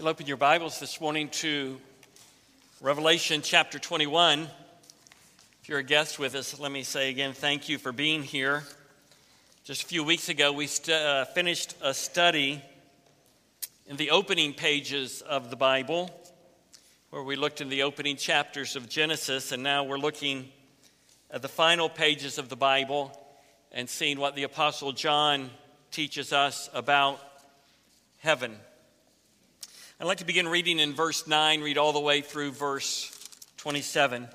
You'll open your Bibles this morning to Revelation chapter 21. If you're a guest with us, let me say again, thank you for being here. Just a few weeks ago, we finished a study in the opening pages of the Bible, where we looked in the opening chapters of Genesis, and now we're looking at the final pages of the Bible and seeing what the Apostle John teaches us about heaven. I'd like to begin reading in verse 9, read all the way through verse 27.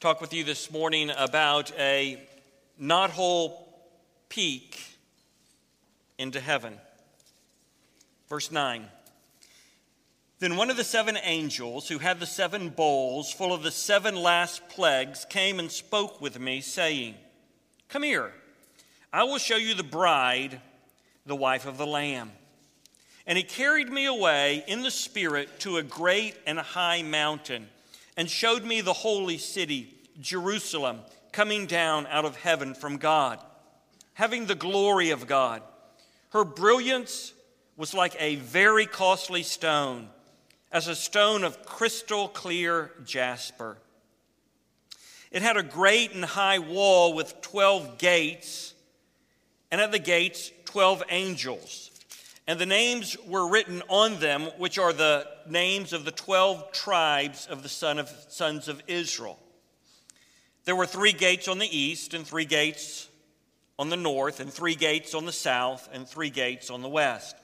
Talk with you this morning about a not whole peek into heaven. Verse 9. Then one of the seven angels who had the seven bowls full of the seven last plagues came and spoke with me, saying, "Come here, I will show you the bride, the wife of the Lamb." And he carried me away in the Spirit to a great and high mountain, and showed me the holy city, Jerusalem, coming down out of heaven from God, having the glory of God. Her brilliance was like a very costly stone, as a stone of crystal clear jasper. It had a great and high wall with 12 gates, and at the gates 12 angels. And the names were written on them, which are the names of the 12 tribes of the sons of Israel. There were 3 gates on the east, and 3 gates on the north, and 3 gates on the south, and 3 gates on the west.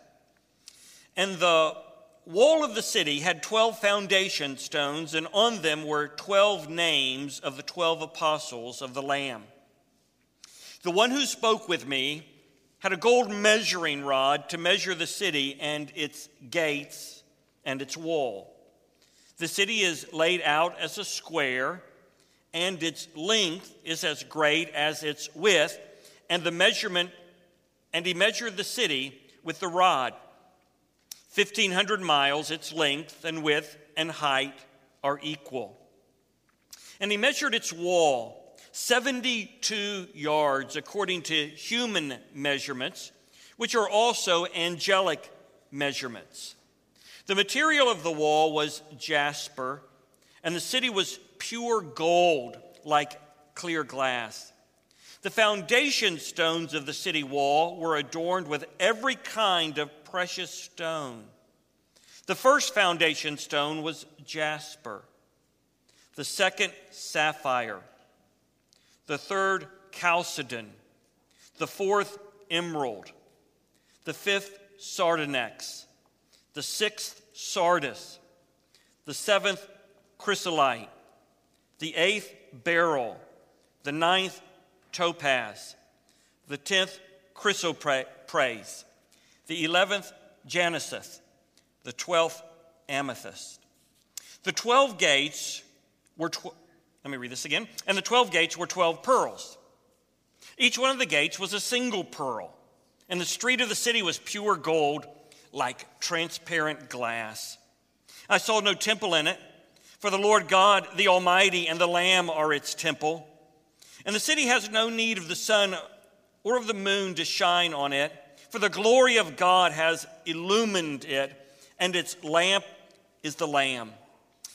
And the wall of the city had 12 foundation stones, and on them were 12 names of the 12 apostles of the Lamb. The one who spoke with me had a gold measuring rod to measure the city and its gates and its wall. The city is laid out as a square, and its length is as great as its width, and the measurement, and he measured the city with the rod. 1,500 miles, its length and width and height are equal. And he measured its wall, 72 yards according to human measurements, which are also angelic measurements. The material of the wall was jasper, and the city was pure gold like clear glass. The foundation stones of the city wall were adorned with every kind of precious stone. The first foundation stone was jasper, the second sapphire, the third, chalcedon, the fourth, emerald, the fifth, sardonyx, the sixth, sardis, the seventh, chrysolite, the eighth, beryl, the ninth, topaz, the 10th, chrysoprase, the 11th, jacinth, the 12th, amethyst. The 12 gates were Let me read this again. And the 12 gates were 12 pearls. Each one of the gates was a single pearl. And the street of the city was pure gold, like transparent glass. I saw no temple in it, for the Lord God, the Almighty, and the Lamb are its temple. And the city has no need of the sun or of the moon to shine on it, for the glory of God has illumined it, and its lamp is the Lamb.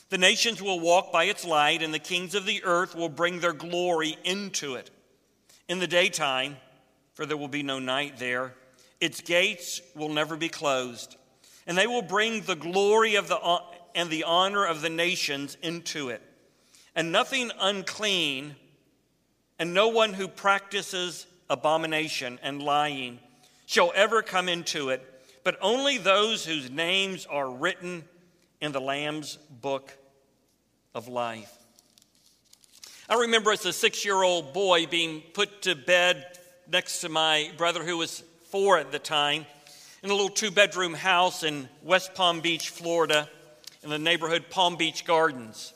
The nations will walk by its light, and the kings of the earth will bring their glory into it. In the daytime, for there will be no night there, its gates will never be closed, and they will bring the glory of the honor of the nations into it. And nothing unclean, and no one who practices abomination and lying shall ever come into it, but only those whose names are written in the Lamb's Book of Life. I remember as a 6-year-old boy being put to bed next to my brother, who was 4 at the time, in a little 2-bedroom house in West Palm Beach, Florida, in the neighborhood Palm Beach Gardens.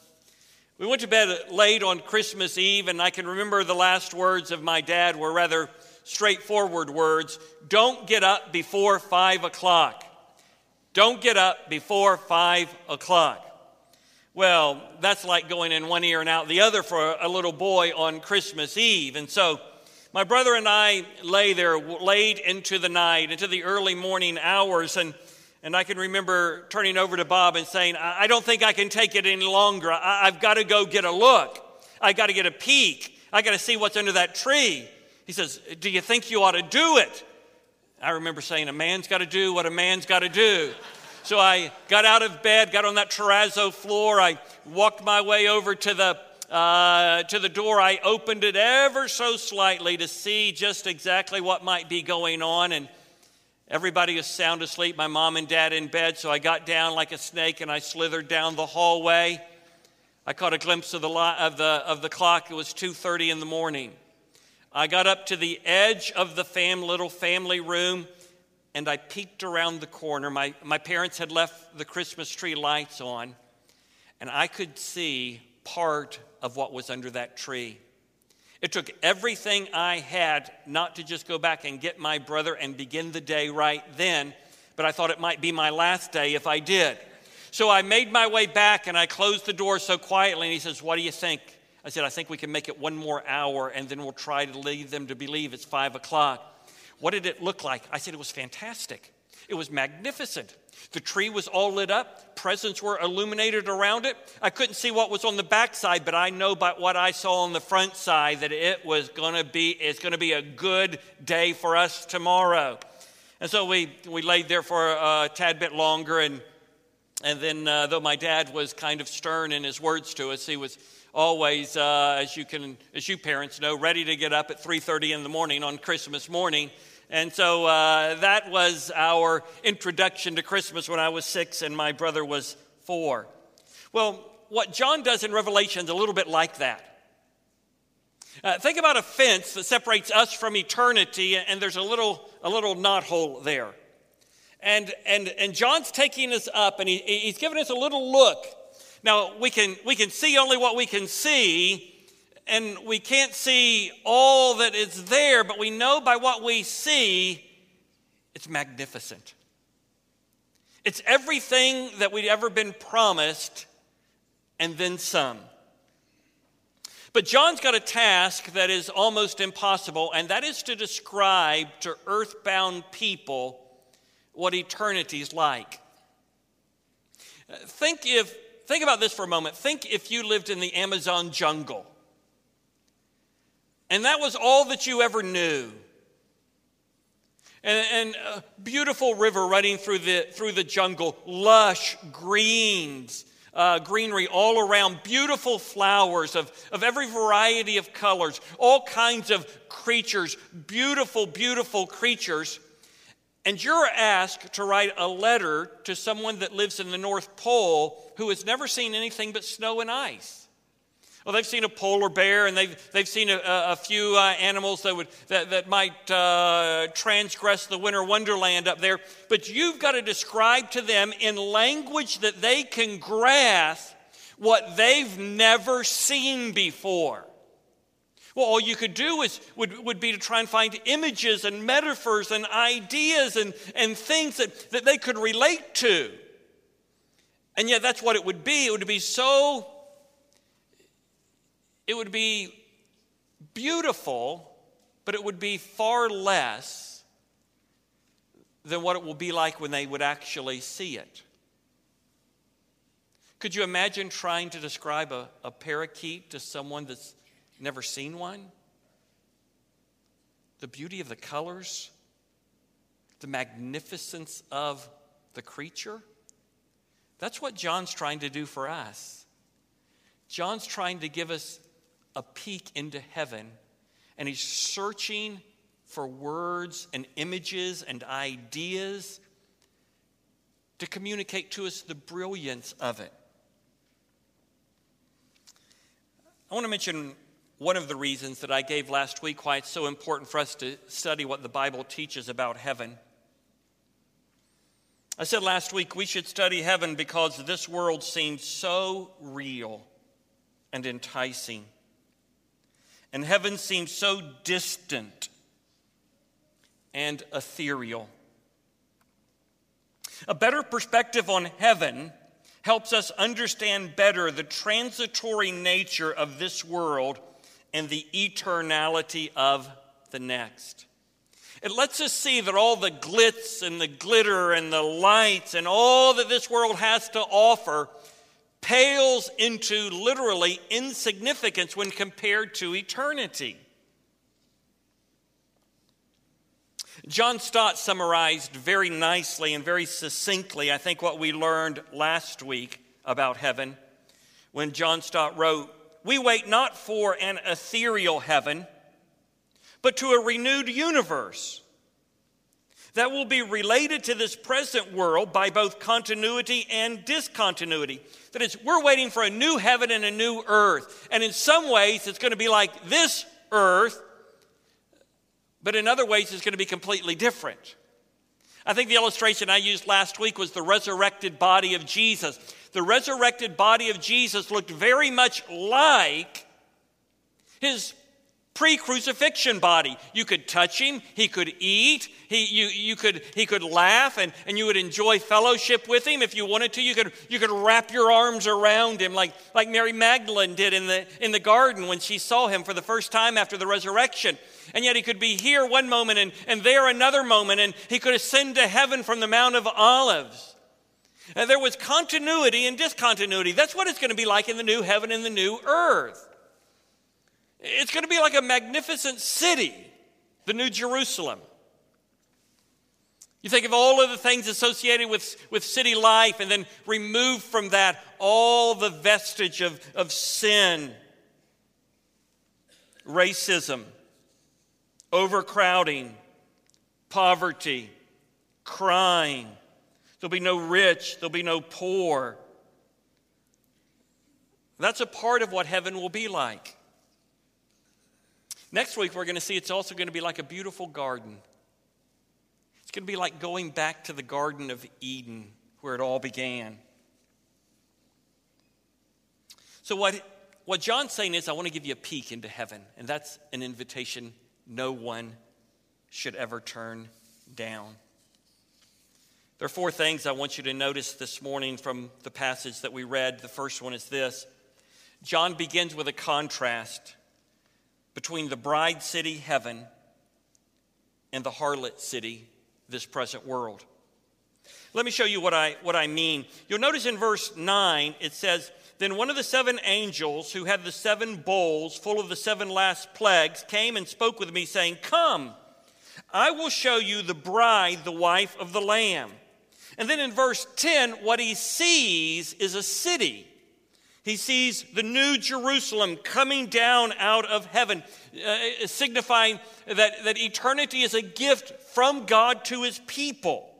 We went to bed late on Christmas Eve, and I can remember the last words of my dad were rather straightforward words: "Don't get up before 5 o'clock. Don't get up before 5 o'clock. Well, that's like going in one ear and out the other for a little boy on Christmas Eve. And so my brother and I lay there late into the night, into the early morning hours, and And I can remember turning over to Bob and saying, I don't think I can take it any longer. I've got to go get a look. I got to get a peek. I got to see what's under that tree. He says, do you think you ought to do it? I remember saying, a man's got to do what a man's got to do. So I got out of bed, got on that terrazzo floor. I walked my way over to the door. I opened it ever so slightly to see just exactly what might be going on. And everybody was sound asleep, my mom and dad in bed. So I got down like a snake and I slithered down the hallway. I caught a glimpse of the clock. It was 2:30 in the morning. I got up to the edge of the little family room, and I peeked around the corner. My parents had left the Christmas tree lights on, and I could see part of what was under that tree. It took everything I had not to just go back and get my brother and begin the day right then, but I thought it might be my last day if I did. So I made my way back, and I closed the door so quietly, and he says, what do you think? I said, I think we can make it one more hour, and then we'll try to lead them to believe it's 5 o'clock. What did it look like? I said, it was fantastic. It was magnificent. The tree was all lit up. Presents were illuminated around it. I couldn't see what was on the backside, but I know by what I saw on the front side that it's going to be a good day for us tomorrow. And so we laid there for a tad bit longer, and then though my dad was kind of stern in his words to us, he was always, as you parents know, ready to get up at 3:30 in the morning on Christmas morning. And so that was our introduction to Christmas when I was 6 and my brother was 4. Well, what John does in Revelation is a little bit like that. Think about a fence that separates us from eternity, and there's a little knothole there. And John's taking us up, and he's giving us a little look. Now, we can see only what we can see, and we can't see all that is there, but we know by what we see, it's magnificent. It's everything that we'd ever been promised, and then some. But John's got a task that is almost impossible, and that is to describe to earthbound people what eternity's like. Think about this for a moment. Think if you lived in the Amazon jungle, and that was all that you ever knew. And a beautiful river running through the jungle, lush greenery all around, beautiful flowers of every variety of colors, all kinds of creatures, beautiful, beautiful creatures. And you're asked to write a letter to someone that lives in the North Pole who has never seen anything but snow and ice. Well, they've seen a polar bear, and they've seen a few animals that might transgress the winter wonderland up there. But you've got to describe to them in language that they can grasp what they've never seen before. Well, all you could do would be to try and find images and metaphors and ideas and things that they could relate to. And yet that's what it would be. It would be so... It would be beautiful, but it would be far less than what it will be like when they would actually see it. Could you imagine trying to describe a parakeet to someone that's never seen one? The beauty of the colors, the magnificence of the creature. That's what John's trying to do for us. John's trying to give us a peek into heaven, and he's searching for words and images and ideas to communicate to us the brilliance of it. I want to mention one of the reasons that I gave last week why it's so important for us to study what the Bible teaches about heaven. I said last week we should study heaven because this world seems so real and enticing, and heaven seems so distant and ethereal. A better perspective on heaven helps us understand better the transitory nature of this world and the eternality of the next. It lets us see that all the glitz and the glitter and the lights and all that this world has to offer pales into literally insignificance when compared to eternity. John Stott summarized very nicely and very succinctly, I think, what we learned last week about heaven when John Stott wrote, "We wait not for an ethereal heaven, but to a renewed universe that will be related to this present world by both continuity and discontinuity." That is, we're waiting for a new heaven and a new earth. And in some ways, it's going to be like this earth, but in other ways, it's going to be completely different. I think the illustration I used last week was the resurrected body of Jesus. The resurrected body of Jesus looked very much like his pre-crucifixion body. You could touch him, he could eat, he could laugh, and you would enjoy fellowship with him. If you wanted to, you could wrap your arms around him like Mary Magdalene did in the garden when she saw him for the first time after the resurrection. And yet he could be here one moment and there another moment, and he could ascend to heaven from the Mount of Olives. And there was continuity and discontinuity. That's what it's going to be like in the new heaven and the new earth. It's going to be like a magnificent city, the New Jerusalem. You think of all of the things associated with city life, and then remove from that all the vestige of sin, racism, overcrowding, poverty, crime. There'll be no rich, there'll be no poor. That's a part of what heaven will be like. Next week, we're going to see it's also going to be like a beautiful garden. It's going to be like going back to the Garden of Eden, where it all began. So what John's saying is, I want to give you a peek into heaven, and that's an invitation no one should ever turn down. There are four things I want you to notice this morning from the passage that we read. The first one is this. John begins with a contrast between the bride city, heaven, and the harlot city, this present world. Let me show you what I mean. You'll notice in verse 9, it says, "Then one of the seven angels who had the seven bowls full of the seven last plagues came and spoke with me, saying, 'Come, I will show you the bride, the wife of the Lamb.'" And then in verse 10, what he sees is a city. He sees the new Jerusalem coming down out of heaven, signifying that eternity is a gift from God to his people.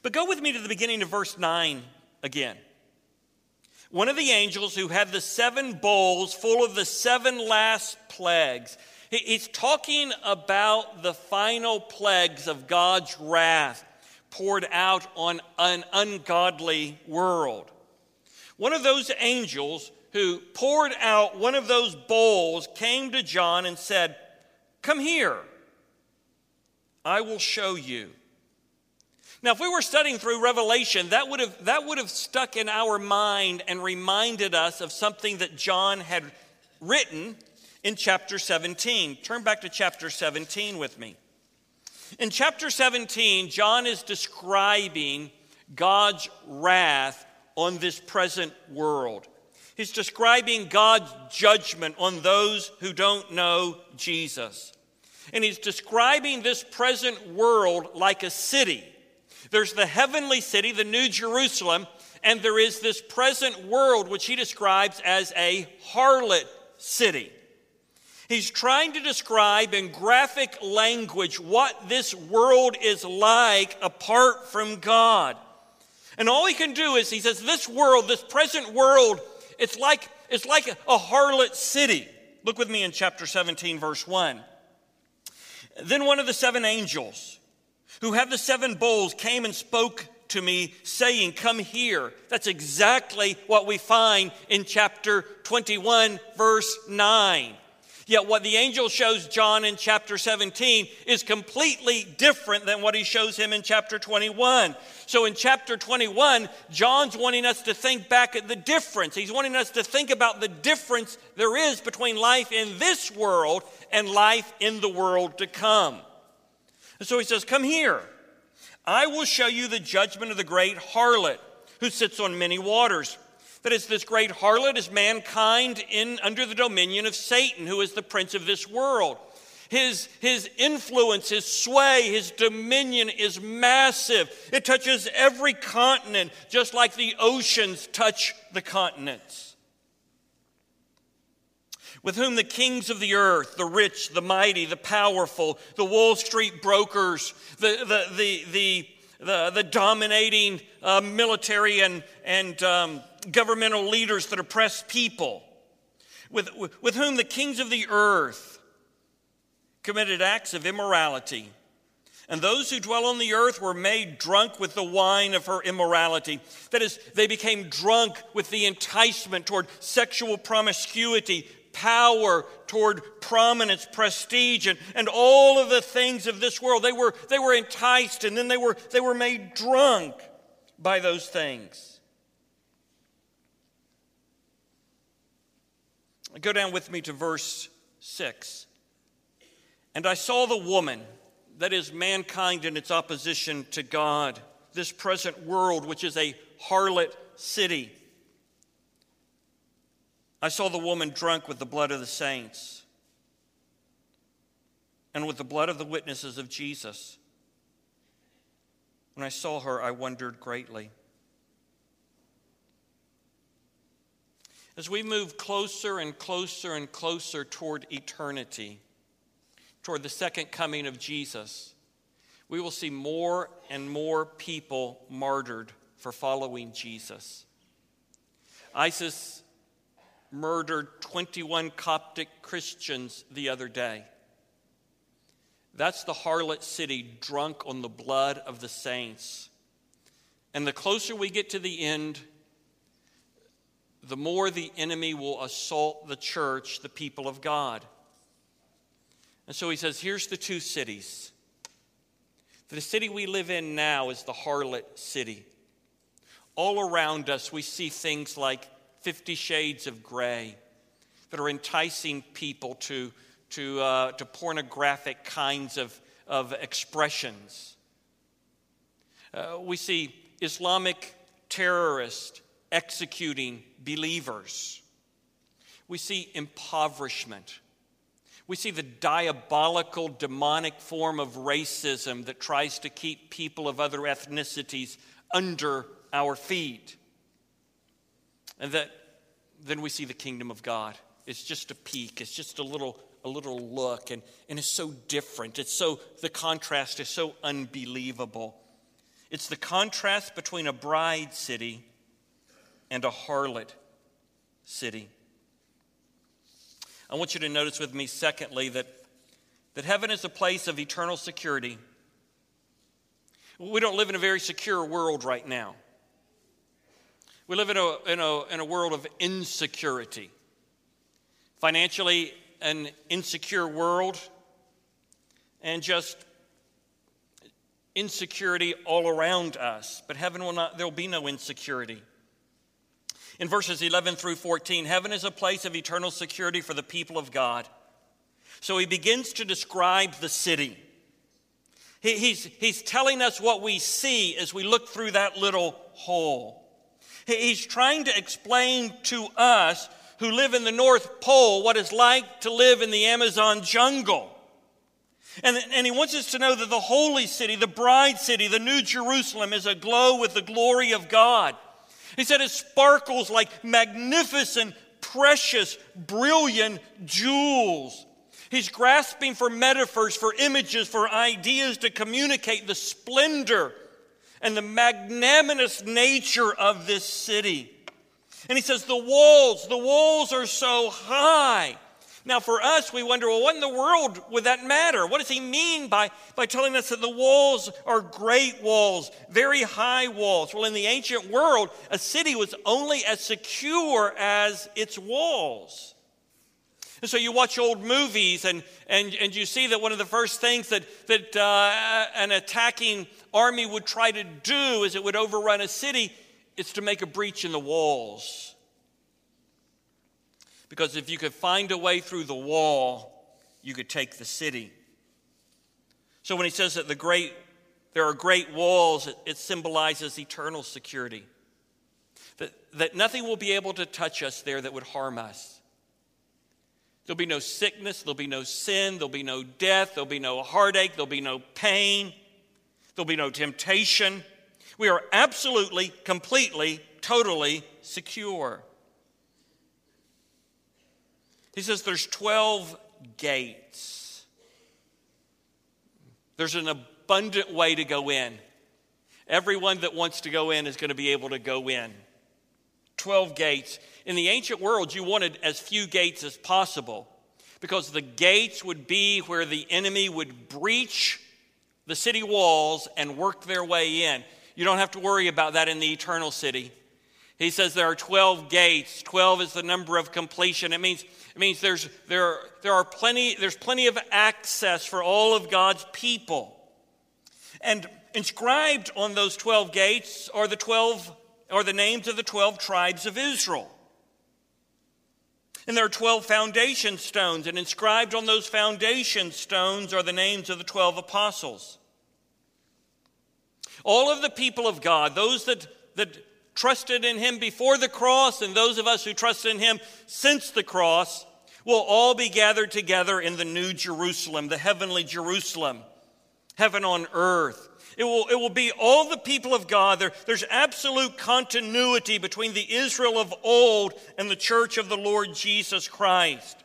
But go with me to the beginning of verse 9 again. "One of the angels who had the seven bowls full of the seven last plagues." He's talking about the final plagues of God's wrath poured out on an ungodly world. One of those angels who poured out one of those bowls came to John and said, "Come here, I will show you." Now, if we were studying through Revelation, that would have stuck in our mind and reminded us of something that John had written in chapter 17. Turn back to chapter 17 with me. In chapter 17, John is describing God's wrath on this present world. He's describing God's judgment on those who don't know Jesus. And he's describing this present world like a city. There's the heavenly city, the New Jerusalem, and there is this present world which he describes as a harlot city. He's trying to describe in graphic language what this world is like apart from God. And all he can do is, he says, this world, this present world, it's like a harlot city. Look with me in chapter 17, verse 1. "Then one of the seven angels who had the seven bowls came and spoke to me, saying, 'Come here.'" That's exactly what we find in chapter 21, verse 9. Yet what the angel shows John in chapter 17 is completely different than what he shows him in chapter 21. So in chapter 21, John's wanting us to think back at the difference. He's wanting us to think about the difference there is between life in this world and life in the world to come. And so he says, come here. I will show you the judgment of the great harlot who sits on many waters. That is, this great harlot is mankind under the dominion of Satan, who is the prince of this world. His influence, his sway, his dominion is massive. It touches every continent, just like the oceans touch the continents. With whom the kings of the earth, the rich, the mighty, the powerful, the Wall Street brokers, the dominating military and governmental leaders that oppress people, with whom the kings of the earth committed acts of immorality. And those who dwell on the earth were made drunk with the wine of her immorality. That is, they became drunk with the enticement toward sexual promiscuity, power, toward prominence, prestige, and all of the things of this world. They were enticed, and then they were made drunk by those things. Go down with me to verse 6. And I saw the woman, that is mankind in its opposition to God, this present world, which is a harlot city. I saw the woman drunk with the blood of the saints and with the blood of the witnesses of Jesus. When I saw her, I wondered greatly. As we move closer and closer and closer toward eternity, toward the second coming of Jesus, we will see more and more people martyred for following Jesus. ISIS murdered 21 Coptic Christians the other day. That's the harlot city drunk on the blood of the saints. And the closer we get to the end, the more the enemy will assault the church, the people of God. And so he says, here's the two cities. The city we live in now is the harlot city. All around us, we see things like 50 Shades of Grey that are enticing people to pornographic kinds of expressions. We see Islamic terrorists executing believers. We see impoverishment. We see the diabolical, demonic form of racism that tries to keep people of other ethnicities under our feet. And then we see the kingdom of God. It's just a peek. It's just a little look. And it's so different. The contrast is so unbelievable. It's the contrast between a bride city and a harlot city. I want you to notice with me, secondly, that heaven is a place of eternal security. We don't live in a very secure world right now. We live in a world of insecurity. Financially, an insecure world, and just insecurity all around us. But heaven there will be no insecurity. In verses 11 through 14, heaven is a place of eternal security for the people of God. So he begins to describe the city. He's telling us what we see as we look through that little hole. He's trying to explain to us who live in the North Pole what it's like to live in the Amazon jungle. And he wants us to know that the holy city, the bride city, the New Jerusalem is aglow with the glory of God. He said it sparkles like magnificent, precious, brilliant jewels. He's grasping for metaphors, for images, for ideas to communicate the splendor and the magnanimous nature of this city. And he says the walls are so high. Now for us, we wonder, well, what in the world would that matter? What does he mean by telling us that the walls are great walls, very high walls? Well, in the ancient world, a city was only as secure as its walls. And so you watch old movies and you see that one of the first things that an attacking army would try to do as it would overrun a city is to make a breach in the walls. Because if you could find a way through the wall, you could take the city. So when he says that there are great walls, it symbolizes eternal security. That nothing will be able to touch us there that would harm us. There'll be no sickness, there'll be no sin, there'll be no death, there'll be no heartache, there'll be no pain, there'll be no temptation. We are absolutely, completely, totally secure. He says there's 12 gates. There's an abundant way to go in. Everyone that wants to go in is going to be able to go in. 12 gates. In the ancient world, you wanted as few gates as possible because the gates would be where the enemy would breach the city walls and work their way in. You don't have to worry about that in the eternal city. He says there are 12 gates. 12 is the number of completion. It means there's plenty of access for all of God's people. And inscribed on those 12 gates are the names of the 12 tribes of Israel. And there are 12 foundation stones, and inscribed on those foundation stones are the names of the 12 apostles. All of the people of God, those that trusted in him before the cross and those of us who trust in him since the cross, will all be gathered together in the new Jerusalem, the heavenly Jerusalem, heaven on earth. It will be all the people of God. There's absolute continuity between the Israel of old and the church of the Lord Jesus Christ.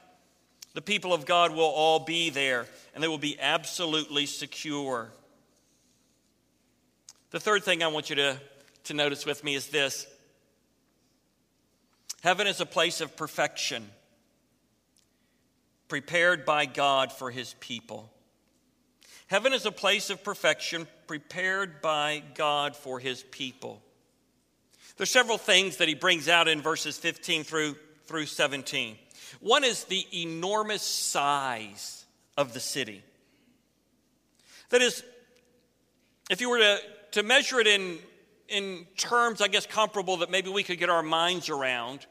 The people of God will all be there, and they will be absolutely secure. The third thing I want you to notice with me is this. Heaven is a place of perfection, prepared by God for his people. Heaven is a place of perfection prepared by God for his people. There's several things that he brings out in verses 15 through 17. One is the enormous size of the city. That is, if you were to measure it in terms, I guess, comparable that maybe we could get our minds around,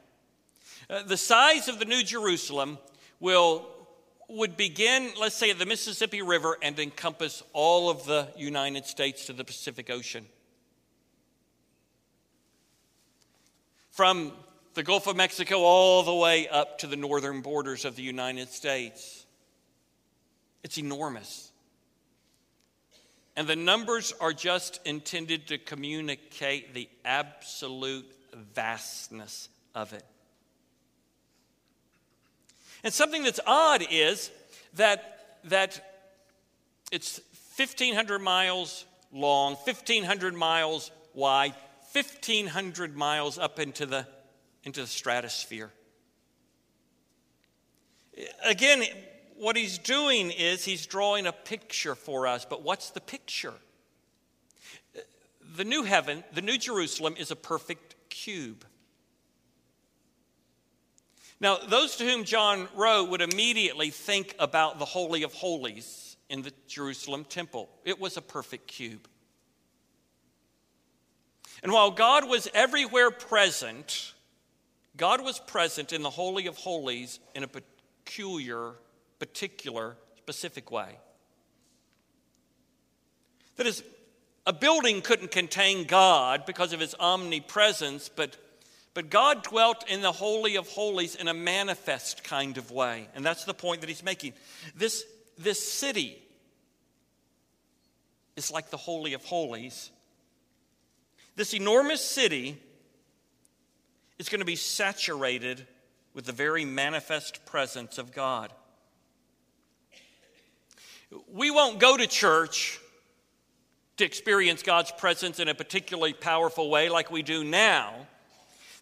the size of the New Jerusalem would begin, let's say, at the Mississippi River and encompass all of the United States to the Pacific Ocean. From the Gulf of Mexico all the way up to the northern borders of the United States. It's enormous. And the numbers are just intended to communicate the absolute vastness of it. And something that's odd is that it's 1,500 miles long, 1,500 miles wide, 1,500 miles up into the stratosphere. Again, what he's doing is he's drawing a picture for us. But what's the picture? The new heaven, the new Jerusalem, is a perfect cube. Now, those to whom John wrote would immediately think about the Holy of Holies in the Jerusalem temple. It was a perfect cube. And while God was everywhere present, God was present in the Holy of Holies in a peculiar, particular, specific way. That is, a building couldn't contain God because of his omnipresence, But God dwelt in the Holy of Holies in a manifest kind of way. And that's the point that he's making. This city is like the Holy of Holies. This enormous city is going to be saturated with the very manifest presence of God. We won't go to church to experience God's presence in a particularly powerful way like we do now.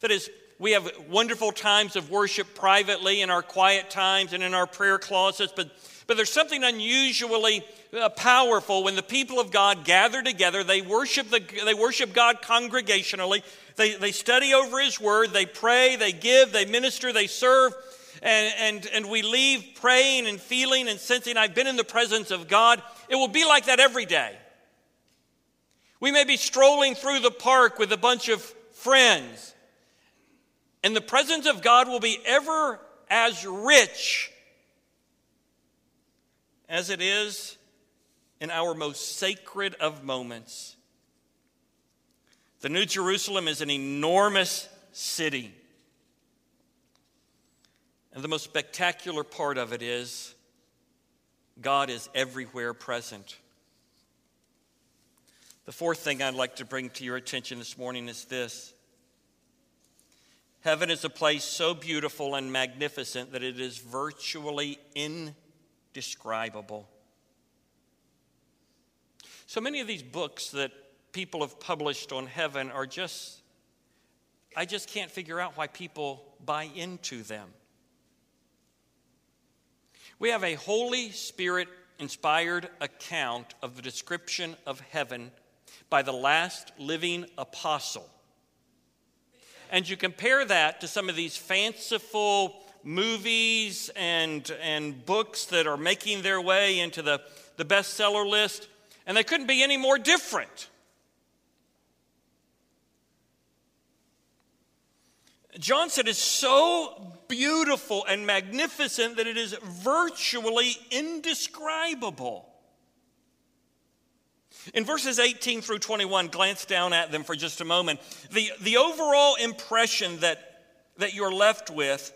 That is, we have wonderful times of worship privately in our quiet times and in our prayer closets, but there's something unusually powerful when the people of God gather together. They worship God congregationally. They study over his word. They pray. They give. They minister. They serve. And we leave praying and feeling and sensing, I've been in the presence of God. It will be like that every day. We may be strolling through the park with a bunch of friends, and the presence of God will be ever as rich as it is in our most sacred of moments. The New Jerusalem is an enormous city. And the most spectacular part of it is God is everywhere present. The fourth thing I'd like to bring to your attention this morning is this. Heaven is a place so beautiful and magnificent that it is virtually indescribable. So many of these books that people have published on heaven are just, I just can't figure out why people buy into them. We have a Holy Spirit-inspired account of the description of heaven by the last living apostle. And you compare that to some of these fanciful movies and books that are making their way into the bestseller list, and they couldn't be any more different. John said it's so beautiful and magnificent that it is virtually indescribable. In verses 18 through 21, glance down at them for just a moment. The overall impression that you're left with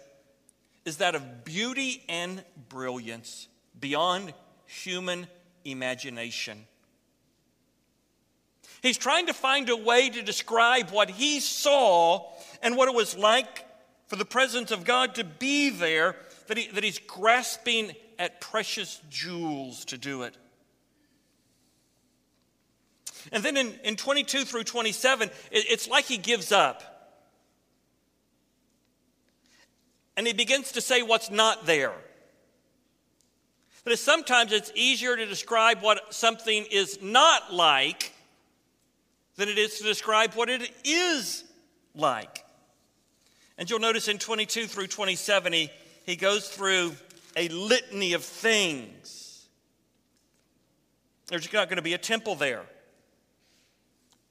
is that of beauty and brilliance beyond human imagination. He's trying to find a way to describe what he saw and what it was like for the presence of God to be there, that he's grasping at precious jewels to do it. And then in 22 through 27, it's like he gives up. And he begins to say what's not there. That is, sometimes it's easier to describe what something is not like than it is to describe what it is like. And you'll notice in 22 through 27, he goes through a litany of things. There's not going to be a temple there.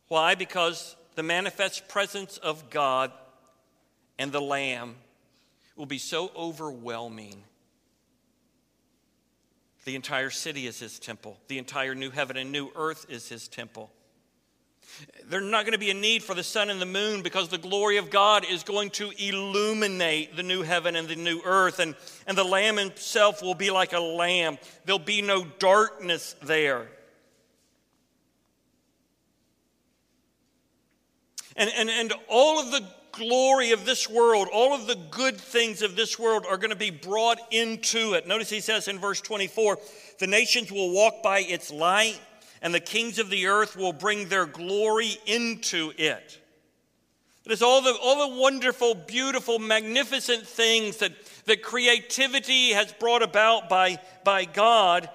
Why? Because the manifest presence of God and the Lamb will be so overwhelming. The entire city is his temple. The entire new heaven and new earth is his temple. There's not going to be a need for the sun and the moon because the glory of God is going to illuminate the new heaven and the new earth. And the Lamb himself will be like a lamb. There'll be no darkness there. And all of the glory of this world, all of the good things of this world are going to be brought into it. Notice he says in verse 24, the nations will walk by its light, and the kings of the earth will bring their glory into it. It is all the wonderful, beautiful, magnificent things that creativity has brought about by God.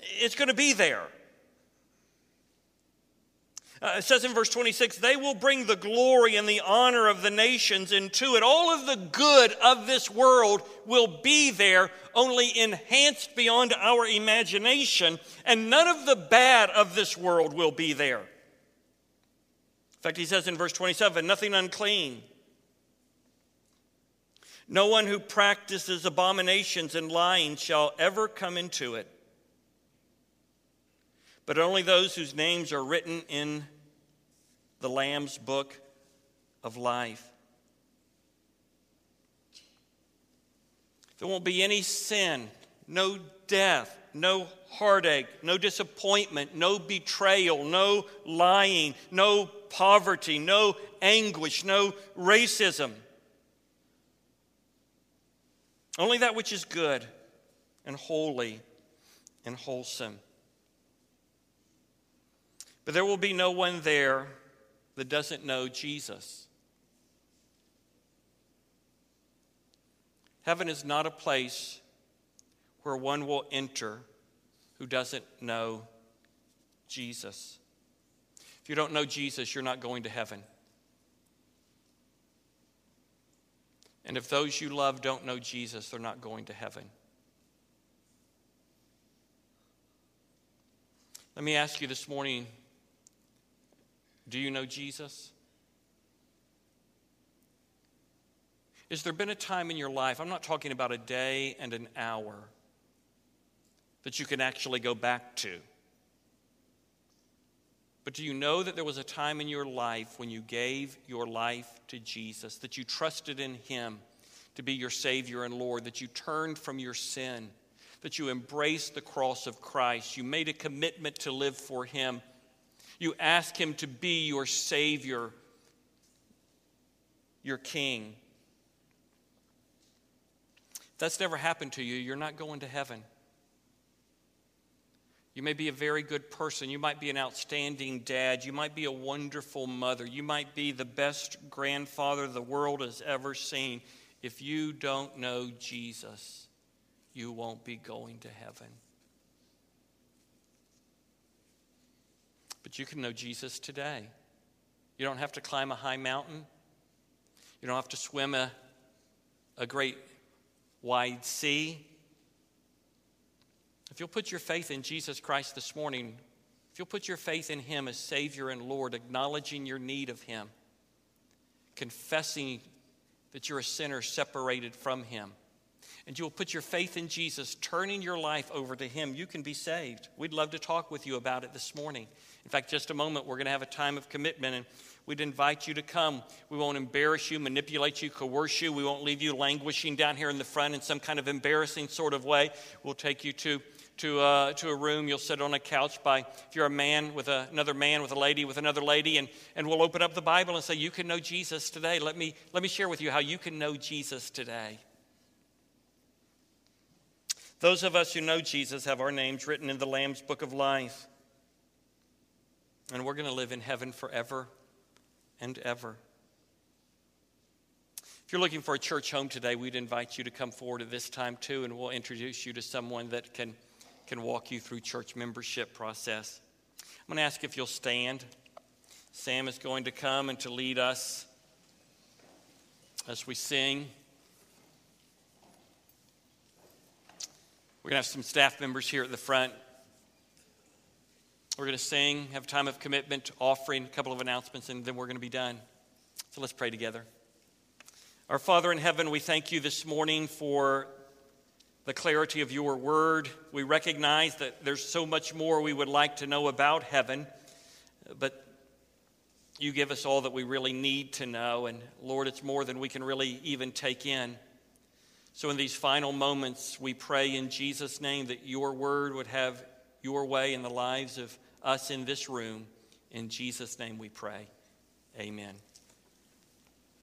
It's going to be there. It says in verse 26, they will bring the glory and the honor of the nations into it. All of the good of this world will be there, only enhanced beyond our imagination, and none of the bad of this world will be there. In fact, he says in verse 27, nothing unclean. No one who practices abominations and lying shall ever come into it, but only those whose names are written in the Lamb's Book of Life. There won't be any sin, no death, no heartache, no disappointment, no betrayal, no lying, no poverty, no anguish, no racism. Only that which is good and holy and wholesome. But there will be no one there that doesn't know Jesus. Heaven is not a place where one will enter who doesn't know Jesus. If you don't know Jesus, you're not going to heaven. And if those you love don't know Jesus, they're not going to heaven. Let me ask you this morning, do you know Jesus? Has there been a time in your life, I'm not talking about a day and an hour, that you can actually go back to? But do you know that there was a time in your life when you gave your life to Jesus, that you trusted in him to be your Savior and Lord, that you turned from your sin, that you embraced the cross of Christ, you made a commitment to live for him, you asked him to be your Savior, your King? If that's never happened to you, you're not going to heaven. You may be a very good person. You might be an outstanding dad. You might be a wonderful mother. You might be the best grandfather the world has ever seen. If you don't know Jesus, you won't be going to heaven. But you can know Jesus today. You don't have to climb a high mountain. You don't have to swim a great wide sea. If you'll put your faith in Jesus Christ this morning, if you'll put your faith in him as Savior and Lord, acknowledging your need of him, confessing that you're a sinner separated from him, and you'll put your faith in Jesus, turning your life over to him, you can be saved. We'd love to talk with you about it this morning. In fact, just a moment, we're going to have a time of commitment, and we'd invite you to come. We won't embarrass you, manipulate you, coerce you. We won't leave you languishing down here in the front in some kind of embarrassing sort of way. We'll take you to a room. You'll sit on a couch by, if you're a man with another man, with a lady with another lady, and we'll open up the Bible and say, you can know Jesus today. Let me share with you how you can know Jesus today. Those of us who know Jesus have our names written in the Lamb's Book of Life. And we're going to live in heaven forever and ever. If you're looking for a church home today, we'd invite you to come forward at this time too, and we'll introduce you to someone that can walk you through church membership process. I'm going to ask if you'll stand. Sam is going to come and to lead us as we sing. We're going to have some staff members here at the front. We're going to sing, have a time of commitment, offering, a couple of announcements, and then we're going to be done. So let's pray together. Our Father in heaven, we thank you this morning for the clarity of your word. We recognize that there's so much more we would like to know about heaven, but you give us all that we really need to know, and Lord, it's more than we can really even take in. So in these final moments, we pray in Jesus' name that your word would have your way in the lives of us in this room. In Jesus' name we pray. Amen.